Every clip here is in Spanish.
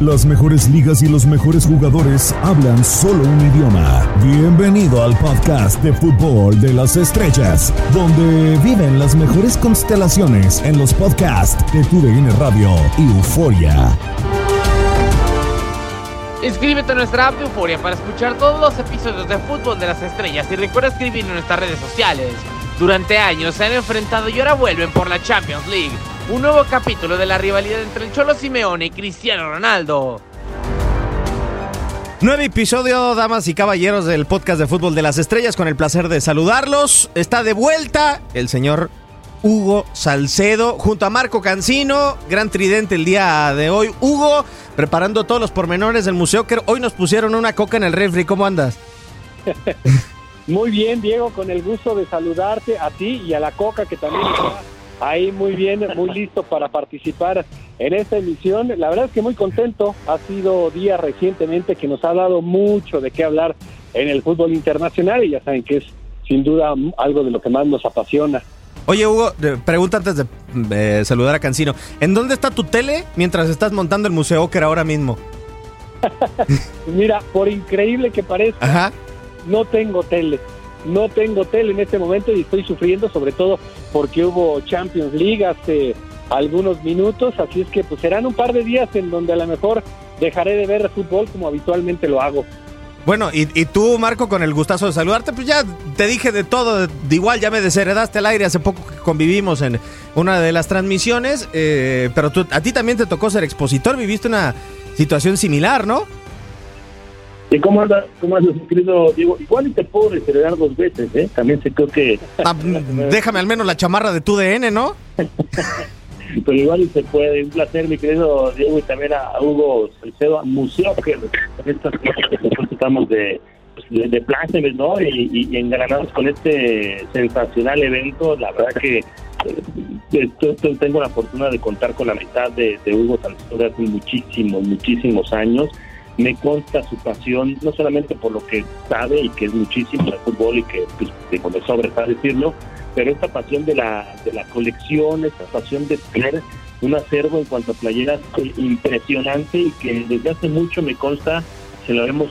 Las mejores ligas y los mejores jugadores hablan solo un idioma. Bienvenido al podcast de Fútbol de las Estrellas, donde viven las mejores constelaciones en los podcasts de TUDN Radio y Euforia. Inscríbete a nuestra app de Euforia para escuchar todos los episodios de Fútbol de las Estrellas y recuerda escribirnos en nuestras redes sociales. Durante años se han enfrentado y ahora vuelven por la Champions League. Un nuevo capítulo de la rivalidad entre el Cholo Simeone y Cristiano Ronaldo. Nuevo episodio, damas y caballeros, del podcast de Fútbol de las Estrellas. Con el placer de saludarlos. Está de vuelta el señor Hugo Salcedo junto a Marco Cancino. Gran tridente el día de hoy. Hugo, preparando todos los pormenores del Museo Oker. Hoy nos pusieron una coca en el refri. ¿Cómo andas? Muy bien, Diego. Con el gusto de saludarte a ti y a la coca que también está... Ahí muy bien, muy listo para participar en esta emisión. La verdad es que muy contento. Ha sido día recientemente que nos ha dado mucho de qué hablar en el fútbol internacional y ya saben que es sin duda algo de lo que más nos apasiona. Oye, Hugo, pregunta antes de saludar a Cancino. ¿En dónde está tu tele mientras estás montando el Museo Oker ahora mismo? Mira, por increíble que parezca, ajá, no tengo tele en este momento y estoy sufriendo, sobre todo porque hubo Champions League hace algunos minutos, así es que pues serán un par de días en donde a lo mejor dejaré de ver fútbol como habitualmente lo hago. Bueno, y tú, Marco, con el gustazo de saludarte, pues ya te dije de todo, de igual ya me desheredaste al aire hace poco que convivimos en una de las transmisiones, pero a ti también te tocó ser expositor, viviste una situación similar, ¿no? ¿Y cómo andas, querido Diego? Igual y te puedo desheredar dos veces, ¿eh? También se creo que... Ah, déjame al menos la chamarra de TUDN, ¿no? Pero igual y se puede. Un placer, mi querido Diego, y también a Hugo Salcedo, a Museo, que estas cosas que nosotros estamos de plácemes, ¿no? Y engalanados con este sensacional evento. La verdad que tengo la fortuna de contar con la mitad de Hugo Salcedo hace muchísimos años. Me consta su pasión, no solamente por lo que sabe y que es muchísimo de fútbol y que pues, me sobra para decirlo, pero esta pasión de la colección, esta pasión de tener un acervo en cuanto a playeras impresionante y que desde hace mucho me consta, se lo hemos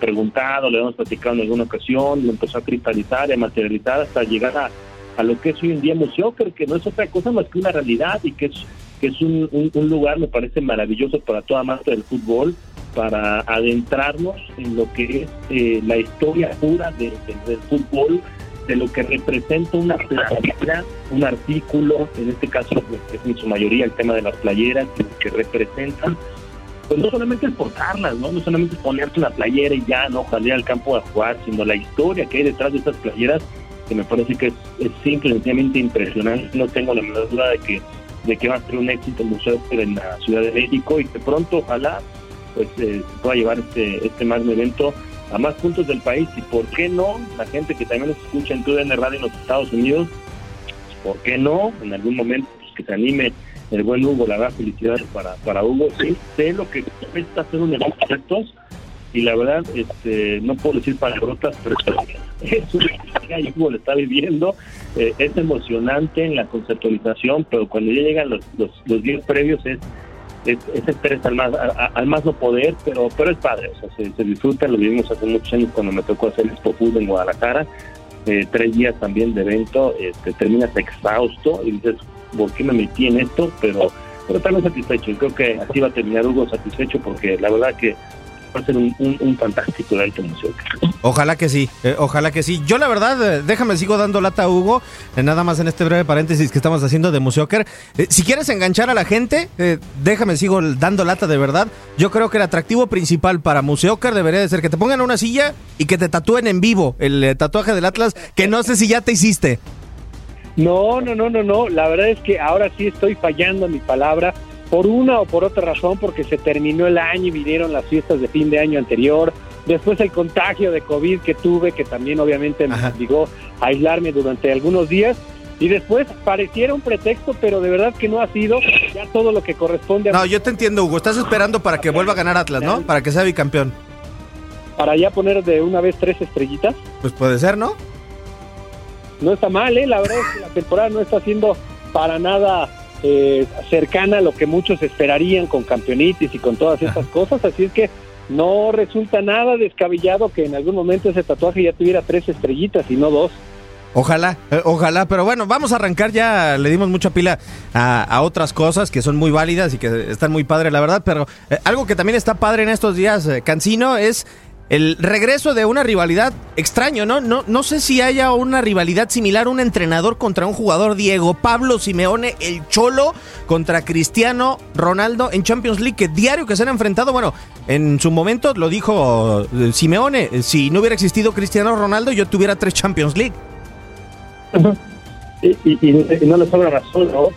preguntado, lo hemos platicado en alguna ocasión, lo empezó a cristalizar, a materializar hasta llegar a lo que es hoy en día Museo Oker, que no es otra cosa más que una realidad y que es un lugar, me parece maravilloso para toda amante del fútbol, para adentrarnos en lo que es la historia pura del fútbol, de lo que representa una playera, un artículo, en este caso pues, en su mayoría el tema de las playeras, que representan, pues no solamente es portarlas, no solamente es ponerte una playera y ya no salir al campo a jugar, sino la historia que hay detrás de estas playeras, que me parece que es simplemente impresionante. No tengo la menor duda de que va a ser un éxito el Museo en la Ciudad de México y que pronto, ojalá, pues se pueda llevar este magno evento a más puntos del país y por qué no, la gente que también nos escucha en TUDN Radio en los Estados Unidos, por qué no, en algún momento pues, que se anime el buen Hugo. La verdad, felicidades para Hugo. Sí, sé lo que cuesta hacer un evento de estos y la verdad, no puedo decir palabrotas, pero es una historia y Hugo lo está viviendo. Es emocionante en la conceptualización, pero cuando ya llegan los días previos es estrés al más no poder, pero es padre, o sea, se disfruta. Lo vivimos hace muchos años cuando me tocó hacer el Expo Food en Guadalajara, 3 días también de evento, terminas exhausto y dices, ¿por qué me metí en esto? Pero también satisfecho, y creo que así va a terminar Hugo, satisfecho, porque la verdad que va a ser un fantástico evento museo. Ojalá que sí, ojalá que sí. Yo la verdad, déjame, sigo dando lata a Hugo, nada más en este breve paréntesis que estamos haciendo de Museo Oker. Si quieres enganchar a la gente, déjame, sigo dando lata de verdad. Yo creo que el atractivo principal para Museo Oker debería de ser que te pongan una silla y que te tatúen en vivo el tatuaje del Atlas, que no sé si ya te hiciste. No, la verdad es que ahora sí estoy fallando a mi palabra. por una o por otra razón, porque se terminó el año y vinieron las fiestas de fin de año anterior, después el contagio de COVID que tuve, que también obviamente me obligó a aislarme durante algunos días, y después pareciera un pretexto, pero de verdad que no ha sido ya todo lo que corresponde a... No, yo te entiendo, Hugo, estás esperando para que vuelva a ganar Atlas, ¿no? Para que sea bicampeón. ¿Para ya poner de una vez 3 estrellitas? Pues puede ser, ¿no? No está mal, la verdad es que la temporada no está siendo para nada cercana a lo que muchos esperarían con campeonitis y con todas estas cosas, así es que no resulta nada descabellado que en algún momento ese tatuaje ya tuviera 3 estrellitas y no 2. Ojalá, ojalá, pero bueno, vamos a arrancar ya, le dimos mucha pila a otras cosas que son muy válidas y que están muy padres, la verdad, pero algo que también está padre en estos días, Cancino, es el regreso de una rivalidad extraño, ¿no? No sé si haya una rivalidad similar, un entrenador contra un jugador, Diego Pablo Simeone, el Cholo, contra Cristiano Ronaldo en Champions League, que diario que se han enfrentado, bueno, en su momento lo dijo Simeone, si no hubiera existido Cristiano Ronaldo, yo tuviera 3 Champions League. Y no les sobra razón, ¿no?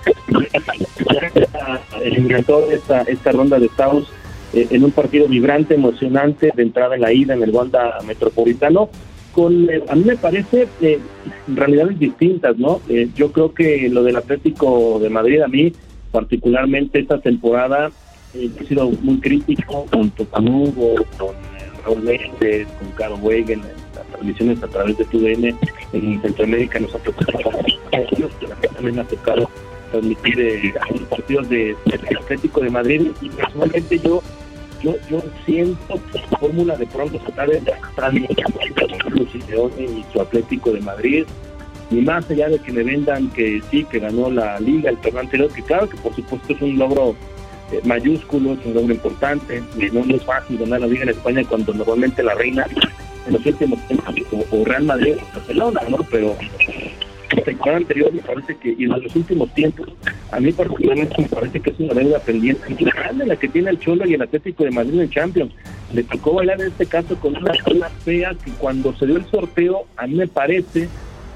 Encantó esta ronda de octavos en un partido vibrante, emocionante, de entrada en la ida en el Wanda Metropolitano, con, a mí me parece, realidades distintas, ¿no? Yo creo que lo del Atlético de Madrid, a mí particularmente esta temporada, he sido muy crítico con Tocamugo, con Raúl Méndez, con Caro Wegen, transmisiones a través de TUDN en Centroamérica nos ha tocado también transmitir partidos del Atlético de Madrid, y personalmente yo siento que la fórmula de pronto se está destruyendo los Simeone y su Atlético de Madrid, y más allá de que me vendan que sí, que ganó la Liga el torneo anterior, que claro que por supuesto es un logro mayúsculo, es un logro importante, no es fácil ganar la Liga en España cuando normalmente la reina en los últimos tiempos, o Real Madrid o Barcelona, ¿no? Pero la temporada anterior me parece que, y en los últimos tiempos, a mí particularmente me parece que es una deuda pendiente grande la que tiene el Cholo y el Atlético de Madrid en Champions. Le tocó bailar en este caso con una zona fea que cuando se dio el sorteo, a mí me parece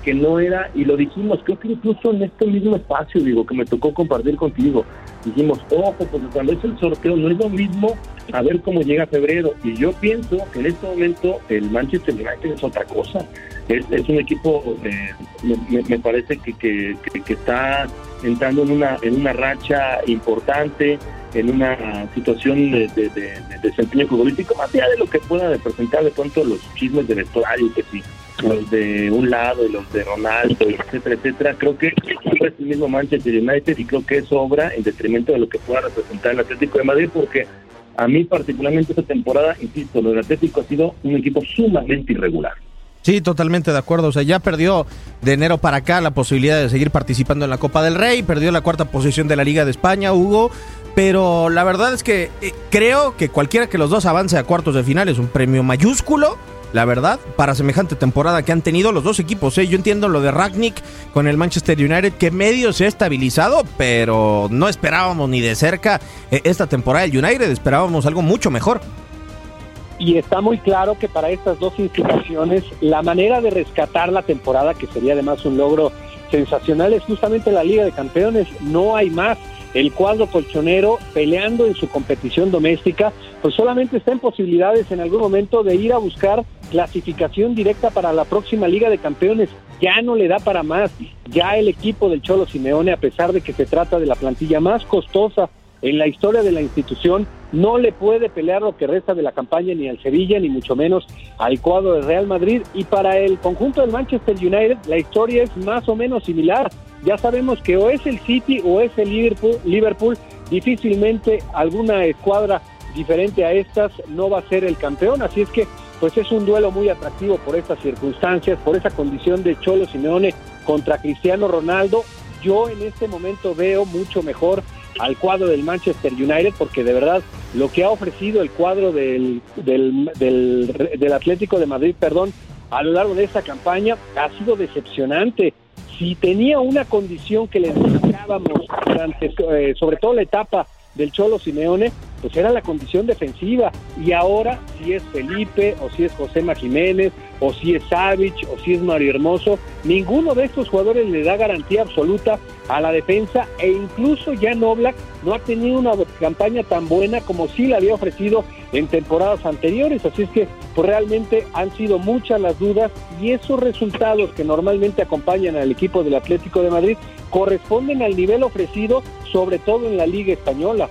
que no era, y lo dijimos, creo que incluso en este mismo espacio, digo, que me tocó compartir contigo, dijimos, ojo, porque cuando es el sorteo no es lo mismo a ver cómo llega febrero, y yo pienso que en este momento el Manchester United es otra cosa, es un equipo, me parece que está entrando en una racha importante, en una situación de desempeño futbolístico, más allá de lo que pueda representar de pronto los chismes del vestuario, que sí, los de un lado y los de Ronaldo, etcétera, etcétera, creo que es el mismo Manchester United y creo que eso obra en detrimento de lo que pueda representar el Atlético de Madrid, porque a mí particularmente esta temporada, insisto, lo del Atlético ha sido un equipo sumamente irregular. Sí, totalmente de acuerdo, o sea, ya perdió de enero para acá la posibilidad de seguir participando en la Copa del Rey, perdió la 4ª posición de la Liga de España, Hugo, pero la verdad es que creo que cualquiera que los dos avance a cuartos de final es un premio mayúsculo, la verdad, para semejante temporada que han tenido los dos equipos, ¿eh? Yo entiendo lo de Ragnick con el Manchester United, que medio se ha estabilizado, pero no esperábamos ni de cerca esta temporada el United, esperábamos algo mucho mejor. Y está muy claro que para estas dos instituciones la manera de rescatar la temporada, que sería además un logro sensacional, es justamente la Liga de Campeones, no hay más. El cuadro colchonero, peleando en su competición doméstica, pues solamente está en posibilidades en algún momento de ir a buscar clasificación directa para la próxima Liga de Campeones. Ya no le da para más. Ya el equipo del Cholo Simeone, a pesar de que se trata de la plantilla más costosa en la historia de la institución, no le puede pelear lo que resta de la campaña ni al Sevilla, ni mucho menos al cuadro del Real Madrid. Y para el conjunto del Manchester United, la historia es más o menos similar. Ya sabemos que o es el City o es el Liverpool, difícilmente alguna escuadra diferente a estas no va a ser el campeón, así es que pues es un duelo muy atractivo por estas circunstancias, por esa condición de Cholo Simeone contra Cristiano Ronaldo. Yo en este momento veo mucho mejor al cuadro del Manchester United, porque de verdad lo que ha ofrecido el cuadro del Atlético de Madrid, a lo largo de esta campaña ha sido decepcionante. Si tenía una condición que le destacábamos durante sobre todo la etapa del Cholo Simeone, pues era la condición defensiva, y ahora si es Felipe, o si es José María Giménez, o si es Savic, o si es Mario Hermoso, ninguno de estos jugadores le da garantía absoluta a la defensa, e incluso Jan Oblak no ha tenido una campaña tan buena como sí la había ofrecido en temporadas anteriores, así es que pues realmente han sido muchas las dudas, y esos resultados que normalmente acompañan al equipo del Atlético de Madrid corresponden al nivel ofrecido, sobre todo en la Liga Española.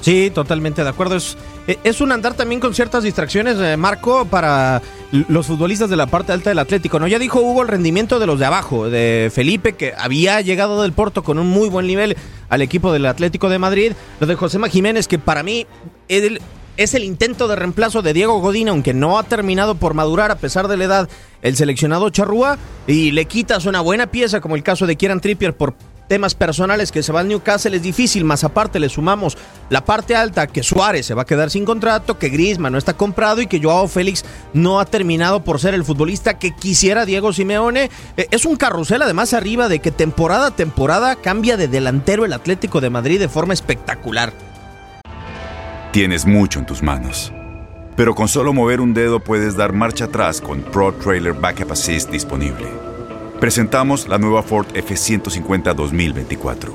Sí, totalmente de acuerdo. Es un andar también con ciertas distracciones, Marco, para los futbolistas de la parte alta del Atlético, ¿no? Ya dijo Hugo el rendimiento de los de abajo, de Felipe, que había llegado del Porto con un muy buen nivel al equipo del Atlético de Madrid, lo de José María Giménez, que para mí es el intento de reemplazo de Diego Godín, aunque no ha terminado por madurar a pesar de la edad el seleccionado charrúa, y le quitas una buena pieza, como el caso de Kieran Trippier, por temas personales que se va al Newcastle, es difícil, más aparte le sumamos la parte alta, que Suárez se va a quedar sin contrato, que Griezmann no está comprado y que Joao Félix no ha terminado por ser el futbolista que quisiera Diego Simeone. Es un carrusel además arriba, de que temporada a temporada cambia de delantero el Atlético de Madrid de forma espectacular. Tienes mucho en tus manos, pero con solo mover un dedo puedes dar marcha atrás con Pro Trailer Backup Assist disponible. Presentamos la nueva Ford F-150 2024.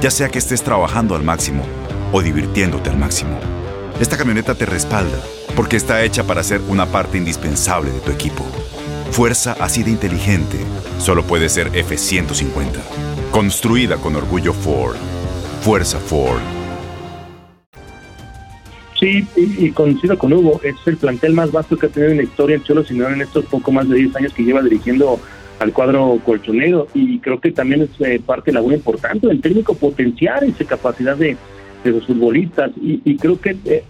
Ya sea que estés trabajando al máximo o divirtiéndote al máximo, esta camioneta te respalda porque está hecha para ser una parte indispensable de tu equipo. Fuerza así de inteligente solo puede ser F-150. Construida con orgullo Ford. Fuerza Ford. Sí, y coincido con Hugo, es el plantel más vasto que ha tenido en la historia el Cholo Simeone en estos poco más de 10 años que lleva dirigiendo al cuadro colchonero, y creo que también es parte de la labor importante del técnico potenciar esa capacidad de los futbolistas, y creo que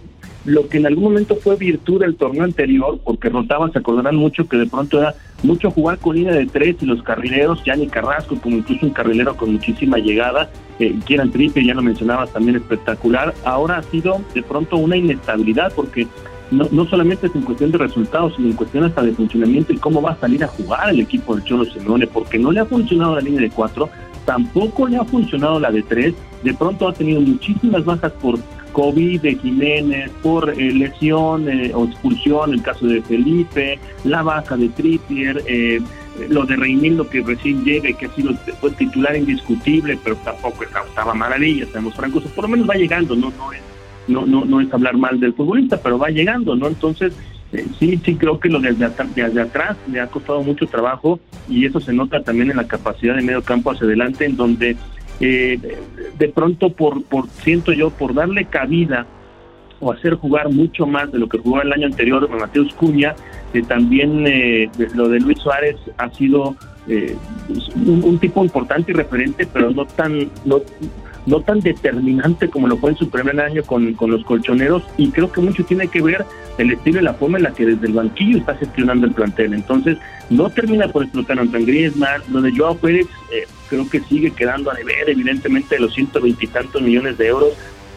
lo que en algún momento fue virtud del torneo anterior, porque rotaban, se acordarán mucho que de pronto era mucho jugar con línea de tres y los carrileros, ya ni Carrasco, como incluso un carrilero con muchísima llegada, Kieran Trippier, ya lo mencionabas, también espectacular. Ahora ha sido de pronto una inestabilidad, porque no solamente es en cuestión de resultados, sino en cuestión hasta de funcionamiento y cómo va a salir a jugar el equipo del Cholo Simeone, porque no le ha funcionado la línea de 4, tampoco le ha funcionado la de 3, de pronto ha tenido muchísimas bajas por COVID de Giménez, por lesión o expulsión, el caso de Felipe, la baja de Trippier, lo de Reinildo, que recién llega y que ha sido titular indiscutible, pero tampoco estaba maravilla, seamos francos, por lo menos va llegando, no es hablar mal del futbolista, pero va llegando, ¿no? Entonces, sí creo que lo desde atrás le ha costado mucho trabajo, y eso se nota también en la capacidad de medio campo hacia adelante, en donde de pronto, siento yo, por darle cabida o hacer jugar mucho más de lo que jugó el año anterior Mateus Cunha, también lo de Luis Suárez ha sido un tipo importante y referente, pero no tan determinante como lo fue en su primer año con los colchoneros, y creo que mucho tiene que ver el estilo y la forma en la que desde el banquillo está gestionando el plantel. Entonces, no termina por explotar Antoine Griezmann, lo de Joao Félix creo que sigue quedando a deber, evidentemente, de los 120 y tantos millones de euros,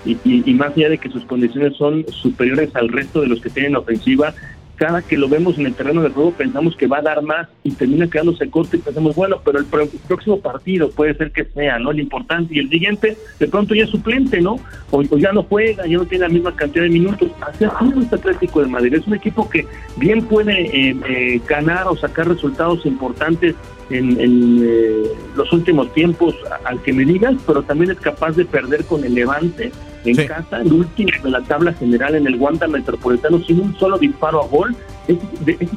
y más allá de que sus condiciones son superiores al resto de los que tienen ofensiva, cada que lo vemos en el terreno de juego pensamos que va a dar más y termina quedándose corto y pensamos, bueno, pero el próximo partido puede ser que sea, ¿no?, el importante, y el siguiente de pronto ya es suplente, ¿no?, o ya no juega, ya no tiene la misma cantidad de minutos. Así es este Atlético de Madrid, es un equipo que bien puede ganar o sacar resultados importantes en los últimos tiempos, al que me digas, pero también es capaz de perder con el Levante en casa, el último de la tabla general en el Wanda Metropolitano, sin un solo disparo a gol. Es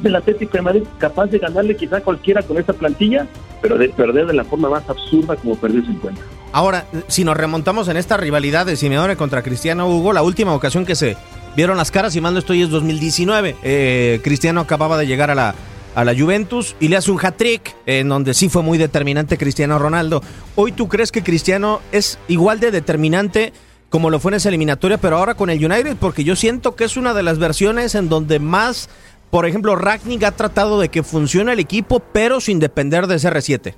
el Atlético de Madrid, capaz de ganarle quizá cualquiera con esa plantilla, pero de perder de la forma más absurda como perdió su encuentro. Ahora, si nos remontamos en esta rivalidad de Simeone contra Cristiano, Hugo, la última ocasión que se vieron las caras, si mal no estoy, es 2019. Cristiano acababa de llegar a la Juventus y le hace un hat-trick, en donde sí fue muy determinante Cristiano Ronaldo. Hoy, ¿tú crees que Cristiano es igual de determinante como lo fue en esa eliminatoria, pero ahora con el United? Porque yo siento que es una de las versiones en donde más, por ejemplo, Ragnick ha tratado de que funcione el equipo, pero sin depender de CR7.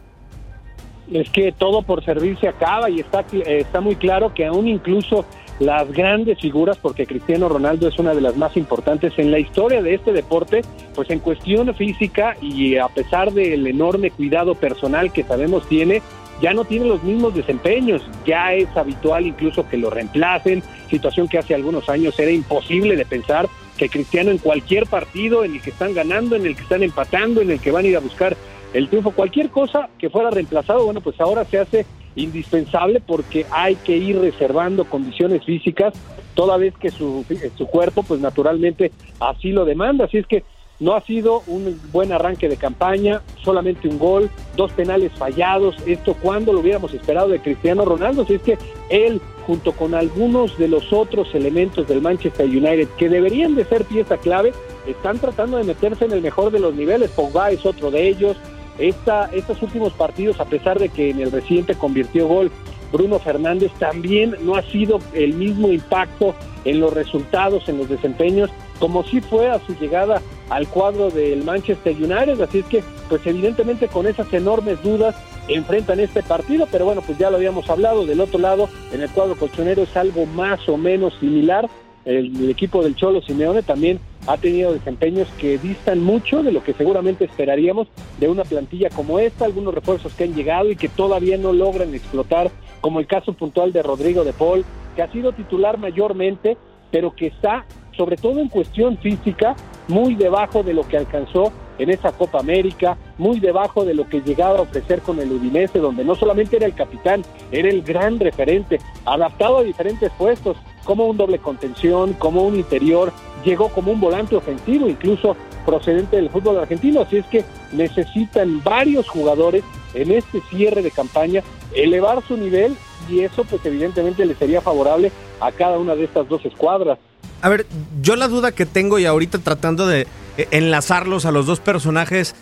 Es que todo por servirse acaba, y está muy claro que aún incluso las grandes figuras, porque Cristiano Ronaldo es una de las más importantes en la historia de este deporte, pues en cuestión física, y a pesar del enorme cuidado personal que sabemos tiene, ya no tiene los mismos desempeños, ya es habitual incluso que lo reemplacen, situación que hace algunos años era imposible de pensar, que Cristiano en cualquier partido en el que están ganando, en el que están empatando, en el que van a ir a buscar el triunfo, cualquier cosa que fuera reemplazado, bueno, pues ahora se hace indispensable porque hay que ir reservando condiciones físicas toda vez que su cuerpo pues naturalmente así lo demanda, así es que no ha sido un buen arranque de campaña, solamente un gol, 2 penales fallados, esto cuando lo hubiéramos esperado de Cristiano Ronaldo, así es que él junto con algunos de los otros elementos del Manchester United que deberían de ser pieza clave, están tratando de meterse en el mejor de los niveles, Pogba es otro de ellos, estos últimos partidos, a pesar de que en el reciente convirtió gol Bruno Fernández, también no ha sido el mismo impacto en los resultados, en los desempeños, como sí fue a su llegada al cuadro del Manchester United, así es que pues evidentemente con esas enormes dudas enfrentan este partido, pero bueno, pues ya lo habíamos hablado, del otro lado en el cuadro colchonero es algo más o menos similar, el equipo del Cholo Simeone también ha tenido desempeños que distan mucho de lo que seguramente esperaríamos de una plantilla como esta, algunos refuerzos que han llegado y que todavía no logran explotar, como el caso puntual de Rodrigo de Paul, que ha sido titular mayormente, pero que está, sobre todo en cuestión física, muy debajo de lo que alcanzó en esa Copa América, muy debajo de lo que llegaba a ofrecer con el Udinese, donde no solamente era el capitán, era el gran referente, adaptado a diferentes puestos, como un doble contención, como un interior, llegó como un volante ofensivo, incluso procedente del fútbol argentino, así es que necesitan varios jugadores en este cierre de campaña elevar su nivel y eso pues evidentemente le sería favorable a cada una de estas dos escuadras. A ver, yo la duda que tengo y ahorita tratando de enlazarlos a los dos personajes,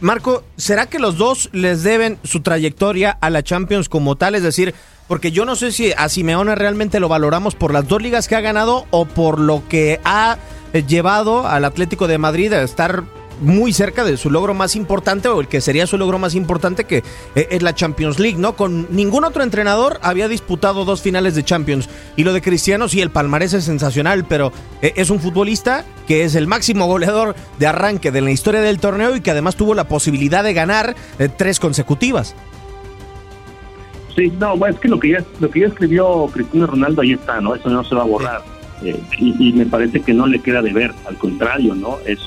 Marco, ¿será que los dos les deben su trayectoria a la Champions como tal? Es decir, porque yo no sé si a Simeone realmente lo valoramos por las 2 ligas que ha ganado o por lo que ha llevado al Atlético de Madrid a estar muy cerca de su logro más importante o el que sería su logro más importante, que es la Champions League, ¿no? Con ningún otro entrenador había disputado 2 finales de Champions y lo de Cristiano, sí, el palmarés es sensacional, pero es un futbolista que es el máximo goleador de arranque de la historia del torneo y que además tuvo la posibilidad de ganar 3 consecutivas. Sí, no, es que lo que ya escribió Cristiano Ronaldo ahí está, ¿no? Eso no se va a borrar y me parece que no le queda de ver, al contrario, ¿no? Es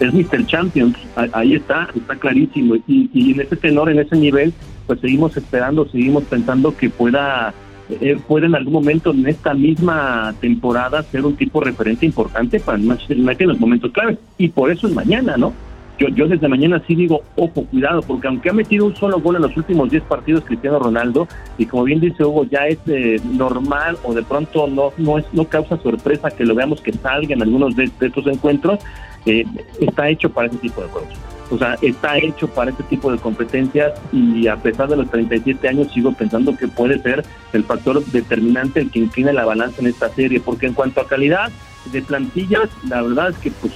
Mr. Champions, ahí está clarísimo y en ese tenor, en ese nivel, pues seguimos esperando, seguimos pensando que pueda en algún momento en esta misma temporada ser un tipo referente importante para el Manchester United en los momentos claves y por eso es mañana, ¿no? Yo desde mañana sí digo, ojo, cuidado, porque aunque ha metido un solo gol en los últimos 10 partidos Cristiano Ronaldo, y como bien dice Hugo, ya es normal o de pronto no causa sorpresa que lo veamos que salga en algunos de estos encuentros, está hecho para ese tipo de juegos. O sea, está hecho para este tipo de competencias y a pesar de los 37 años sigo pensando que puede ser el factor determinante el que inclina la balanza en esta serie, porque en cuanto a calidad de plantillas, la verdad es que pues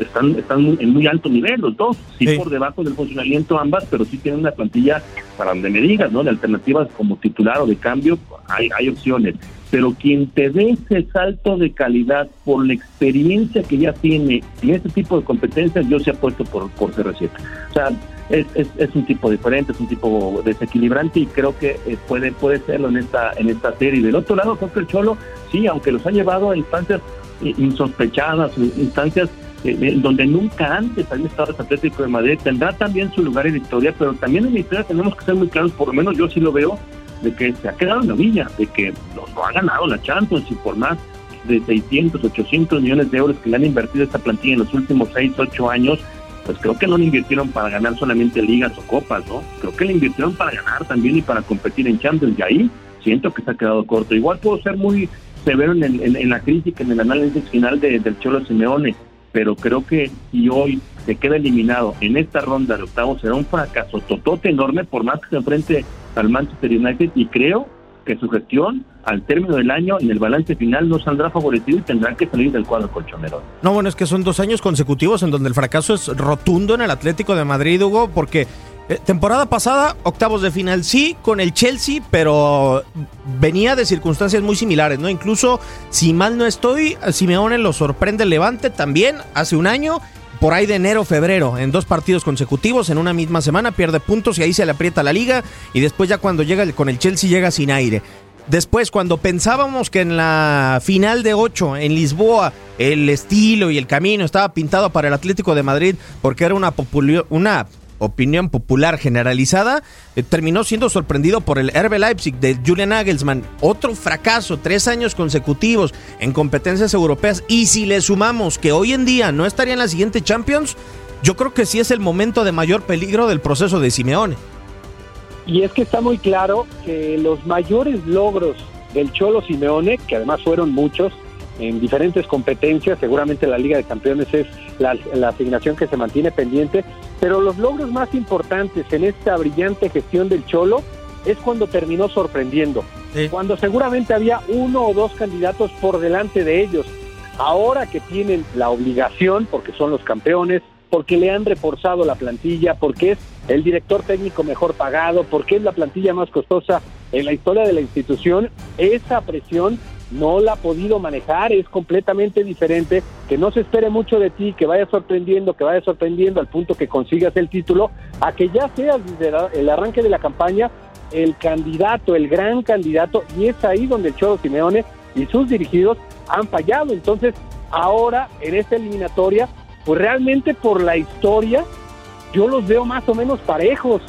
están en muy alto nivel los dos, sí por debajo del funcionamiento ambas, pero sí tienen una plantilla para donde me digas, ¿no? De alternativas como titular o de cambio, hay opciones. Pero quien te dé ese salto de calidad por la experiencia que ya tiene en este tipo de competencias, yo se apuesto por CR7. O sea, es un tipo diferente, es un tipo desequilibrante y creo que puede serlo en esta serie. Del otro lado, creo que el Cholo, sí, aunque los ha llevado a instancias insospechadas, instancias donde nunca antes había estado el Atlético de Madrid, tendrá también su lugar en la historia, pero también en la historia tenemos que ser muy claros, por lo menos yo sí lo veo, de que se ha quedado en la orilla, de que no ha ganado la Champions y por más de 600, 800 millones de euros que le han invertido esta plantilla en los últimos 6, 8 años, pues creo que no le invirtieron para ganar solamente ligas o copas, ¿no? Creo que le invirtieron para ganar también y para competir en Champions y ahí siento que se ha quedado corto. Igual puedo ser muy severo en la crítica, en el análisis final del Cholo Simeone, pero creo que si hoy se queda eliminado en esta ronda de octavos será un fracaso totote enorme por más que se enfrente al Manchester United y creo que su gestión al término del año en el balance final no saldrá favorecido y tendrán que salir del cuadro colchonero. No, bueno, es que son 2 años consecutivos en donde el fracaso es rotundo en el Atlético de Madrid, Hugo, porque temporada pasada, octavos de final sí, con el Chelsea, pero venía de circunstancias muy similares, ¿no? Incluso, si mal no estoy, Simeone lo sorprende el Levante también hace un año, por ahí de enero, febrero, en 2 partidos consecutivos, en una misma semana, pierde puntos y ahí se le aprieta la liga y después ya cuando llega con el Chelsea llega sin aire. Después, cuando pensábamos que en la final de 8 en Lisboa el estilo y el camino estaba pintado para el Atlético de Madrid porque era una opinión popular generalizada, terminó siendo sorprendido por el RB Leipzig de Julian Nagelsmann. Otro fracaso, 3 años consecutivos en competencias europeas. Y si le sumamos que hoy en día no estaría en la siguiente Champions, yo creo que sí es el momento de mayor peligro del proceso de Simeone. Y es que está muy claro que los mayores logros del Cholo Simeone, que además fueron muchos en diferentes competencias, seguramente la Liga de Campeones es la asignación que se mantiene pendiente, pero los logros más importantes en esta brillante gestión del Cholo es cuando terminó sorprendiendo, sí, cuando seguramente había uno o dos candidatos por delante de ellos. Ahora que tienen la obligación, porque son los campeones, porque le han reforzado la plantilla, porque es el director técnico mejor pagado, porque es la plantilla más costosa en la historia de la institución, esa presión no la ha podido manejar, es completamente diferente, que no se espere mucho de ti, que vaya sorprendiendo al punto que consigas el título, a que ya seas desde el arranque de la campaña el candidato, el gran candidato, y es ahí donde el Cholo Simeone y sus dirigidos han fallado. Entonces, ahora, en esta eliminatoria, pues realmente por la historia yo los veo más o menos parejos.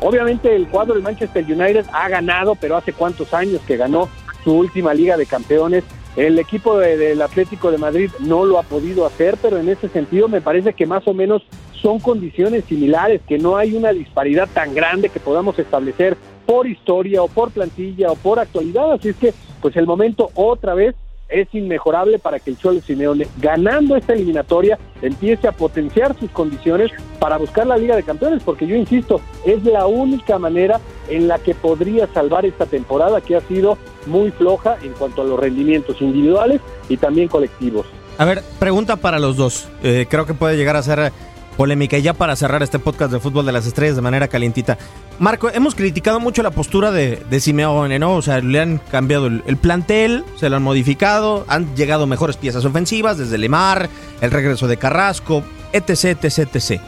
Obviamente el cuadro del Manchester United ha ganado, pero hace cuántos años que ganó su última Liga de Campeones. El equipo del Atlético de Madrid no lo ha podido hacer, pero en ese sentido me parece que más o menos son condiciones similares, que no hay una disparidad tan grande que podamos establecer por historia o por plantilla o por actualidad. Así es que pues el momento otra vez es inmejorable para que el Cholo Simeone, ganando esta eliminatoria, empiece a potenciar sus condiciones para buscar la Liga de Campeones, porque yo insisto, es la única manera en la que podría salvar esta temporada, que ha sido muy floja en cuanto a los rendimientos individuales y también colectivos. A ver, pregunta para los dos, creo que puede llegar a ser polémica, y ya para cerrar este podcast de Fútbol de las Estrellas de manera calientita. Marco, hemos criticado mucho la postura de Simeone, ¿no? O sea, le han cambiado el plantel, se lo han modificado, han llegado mejores piezas ofensivas, desde Lemar, el regreso de Carrasco, etc, etc, etc.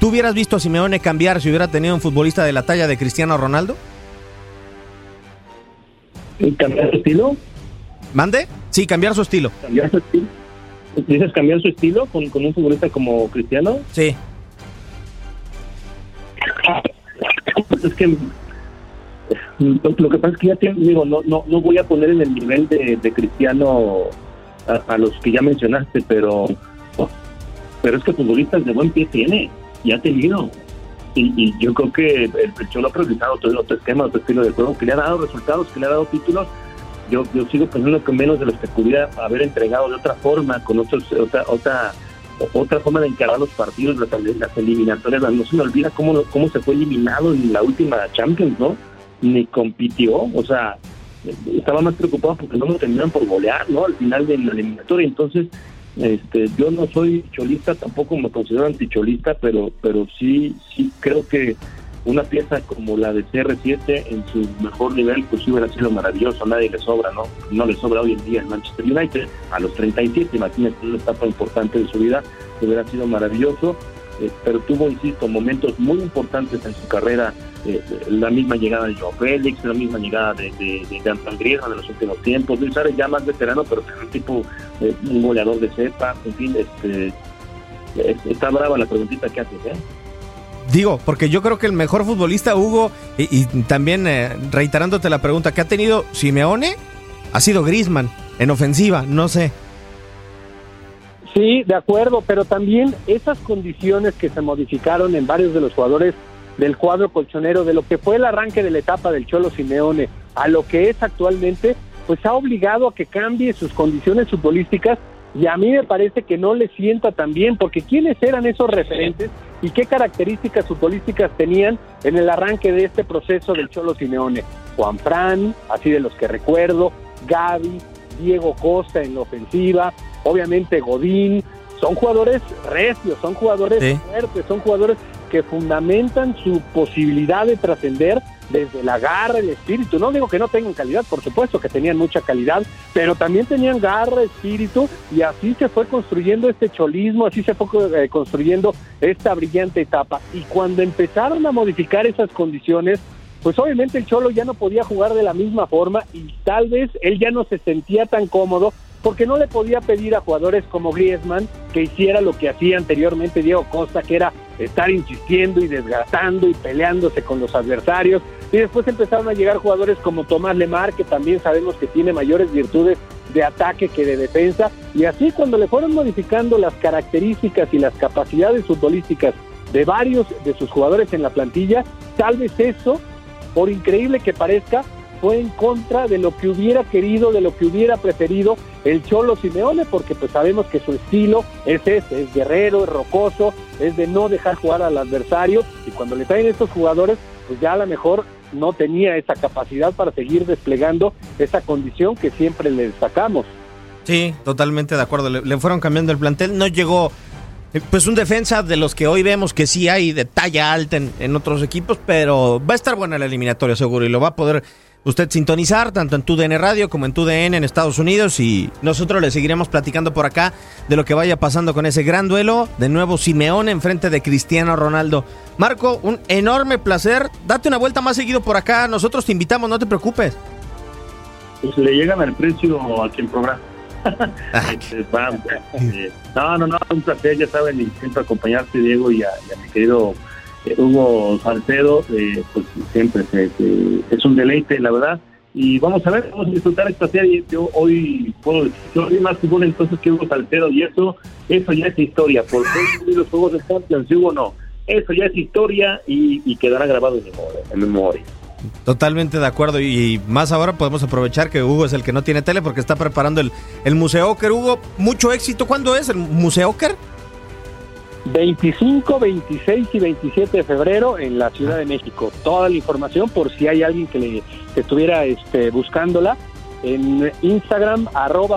¿Tú hubieras visto a Simeone cambiar si hubiera tenido un futbolista de la talla de Cristiano Ronaldo? ¿Cambiar su estilo? ¿Mande? Sí, cambiar su estilo. ¿Cambiar su estilo? ¿Dices cambiar su estilo con un futbolista como Cristiano? Sí. Es que lo que pasa es que ya no voy a poner en el nivel de Cristiano a los que ya mencionaste, pero es que futbolistas de buen pie tiene y ha tenido. Y yo creo que el Cholo ha priorizado todo otro esquema, otro estilo de juego, que le ha dado resultados, que le ha dado títulos. Yo sigo pensando que menos de los que pudiera haber entregado de otra forma, con otra forma de encarar los partidos, las eliminatorias. No se me olvida cómo se fue eliminado en la última Champions, ¿no? Ni compitió, o sea, estaba más preocupado porque no lo terminaron por golear, ¿no? Al final de la eliminatoria. Entonces, yo no soy cholista, tampoco me considero anticholista, pero sí creo que una pieza como la de CR7 en su mejor nivel, pues sí hubiera sido maravilloso, a nadie le sobra, ¿no? No le sobra hoy en día el Manchester United, a los 37, imagínate, una etapa importante de su vida, hubiera sido maravilloso, pero tuvo, insisto, momentos muy importantes en su carrera, la misma llegada de Joao Félix, la misma llegada de Antoine Griezmann en los últimos tiempos, Luis Suárez ya más veterano, pero un tipo, un goleador de cepa, en fin, está brava la preguntita que haces, ¿eh? Digo, porque yo creo que el mejor futbolista, Hugo, y también reiterándote la pregunta que ha tenido Simeone, ha sido Griezmann, en ofensiva, no sé. Sí, de acuerdo, pero también esas condiciones que se modificaron en varios de los jugadores del cuadro colchonero, de lo que fue el arranque de la etapa del Cholo Simeone a lo que es actualmente, pues ha obligado a que cambie sus condiciones futbolísticas. Y a mí me parece que no le sienta tan bien, porque ¿quiénes eran esos referentes y qué características futbolísticas tenían en el arranque de este proceso del Cholo Simeone? Juanfran, así de los que recuerdo, Gavi, Diego Costa en la ofensiva, obviamente Godín. Son jugadores recios, son jugadores fuertes, son jugadores que fundamentan su posibilidad de trascender desde la garra, el espíritu. No digo que no tengan calidad, por supuesto que tenían mucha calidad, pero también tenían garra, espíritu, y así se fue construyendo este cholismo, así se fue construyendo esta brillante etapa. Y cuando empezaron a modificar esas condiciones, pues obviamente el Cholo ya no podía jugar de la misma forma y tal vez él ya no se sentía tan cómodo porque no le podía pedir a jugadores como Griezmann que hiciera lo que hacía anteriormente Diego Costa, que era estar insistiendo y desgastando y peleándose con los adversarios. Y después empezaron a llegar jugadores como Tomás Lemar, que también sabemos que tiene mayores virtudes de ataque que de defensa, y así cuando le fueron modificando las características y las capacidades futbolísticas de varios de sus jugadores en la plantilla, tal vez eso, por increíble que parezca, fue en contra de lo que hubiera querido, de lo que hubiera preferido el Cholo Simeone, porque pues sabemos que su estilo es ese, es guerrero, es rocoso, es de no dejar jugar al adversario, y cuando le traen estos jugadores, pues ya a lo mejor no tenía esa capacidad para seguir desplegando esa condición que siempre le destacamos. Sí, totalmente de acuerdo, le fueron cambiando el plantel, no llegó pues un defensa de los que hoy vemos que sí hay de talla alta en otros equipos, pero va a estar buena la eliminatoria seguro y lo va a poder usted sintonizar tanto en TUDN Radio como en TUDN en Estados Unidos, y nosotros le seguiremos platicando por acá de lo que vaya pasando con ese gran duelo. De nuevo Simeone enfrente de Cristiano Ronaldo. Marco, un enorme placer. Date una vuelta más seguido por acá. Nosotros te invitamos, no te preocupes. Pues le llegan al precio a quien programa. No, un placer, ya saben, y siempre acompañarte, Diego, y a mi querido Hugo Salcedo, pues siempre es un deleite, la verdad. Y vamos a ver, vamos a disfrutar esta serie. Yo hoy puedo decir, yo vi más fútbol entonces que Hugo Salcedo, y eso ya es historia, porque los juegos de Champions, Hugo no, eso ya es historia y quedará grabado en memoria. Totalmente de acuerdo, y más ahora podemos aprovechar que Hugo es el que no tiene tele porque está preparando el Museo Oker. Hugo, mucho éxito. ¿Cuándo es el Museo Oker? 25, 26 y 27 de febrero en la Ciudad de México. Toda la información, por si hay alguien que estuviera buscándola, en Instagram,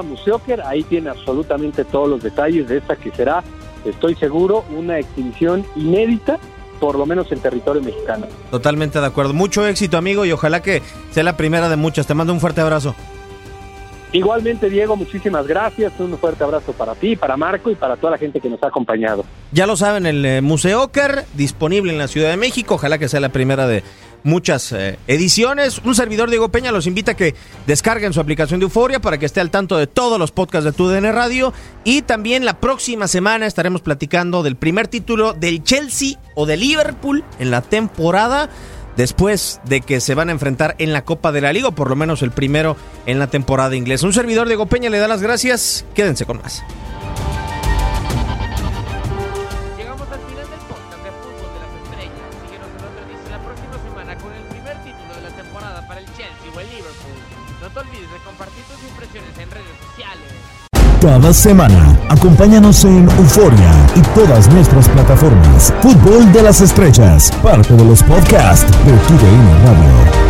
@museoker, ahí tiene absolutamente todos los detalles de esta que será, estoy seguro, una exhibición inédita, por lo menos en territorio mexicano. Totalmente de acuerdo. Mucho éxito, amigo, y ojalá que sea la primera de muchas. Te mando un fuerte abrazo. Igualmente, Diego, muchísimas gracias. Un fuerte abrazo para ti, para Marco y para toda la gente que nos ha acompañado. Ya lo saben, el Museo Oker, disponible en la Ciudad de México. Ojalá que sea la primera de muchas ediciones. Un servidor, Diego Peña, los invita a que descarguen su aplicación de Euforia para que esté al tanto de todos los podcasts de TUDN Radio, y también la próxima semana estaremos platicando del primer título del Chelsea o de Liverpool en la temporada, después de que se van a enfrentar en la Copa de la Liga, o por lo menos el primero en la temporada inglesa. Un servidor, Diego Peña, le da las gracias. Quédense con más. Cada semana, acompáñanos en Euforia y todas nuestras plataformas. Fútbol de las Estrellas, parte de los podcasts de TUDN Radio.